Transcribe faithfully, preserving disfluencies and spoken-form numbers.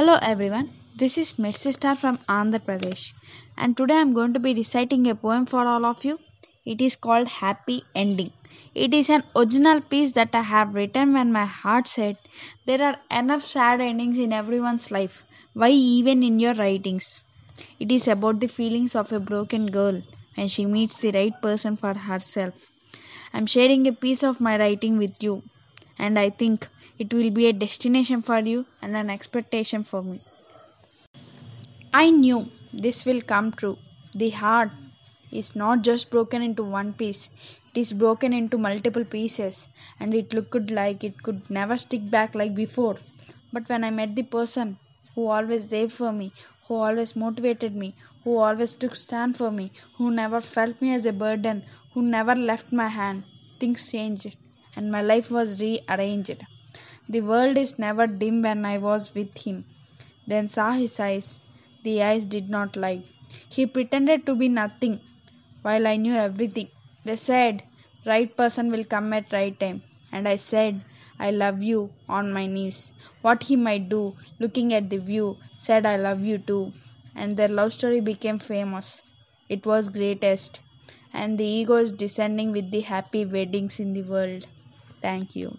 Hello everyone, this is Mercy Star from Andhra Pradesh, and today I am going to be reciting a poem for all of you. It is called Happy Ending. It is an original piece that I have written when my heart said, there are enough sad endings in everyone's life, why even in your writings? It is about the feelings of a broken girl when she meets the right person for herself. I am sharing a piece of my writing with you, and I think it will be a destination for you and an expectation for me. I knew this will come true. The heart is not just broken into one piece. It is broken into multiple pieces, and it looked like it could never stick back like before. But when I met the person who always there for me, who always motivated me, who always took stand for me, who never felt me as a burden, who never left my hand, things changed, and my life was rearranged. The world is never dim when I was with him. Then saw his eyes. The eyes did not lie. He pretended to be nothing, while I knew everything. They said, right person will come at right time. And I said, I love you, on my knees. What he might do, looking at the view, said I love you too. And their love story became famous. It was greatest. And the ego is descending with the happy weddings in the world. Thank you.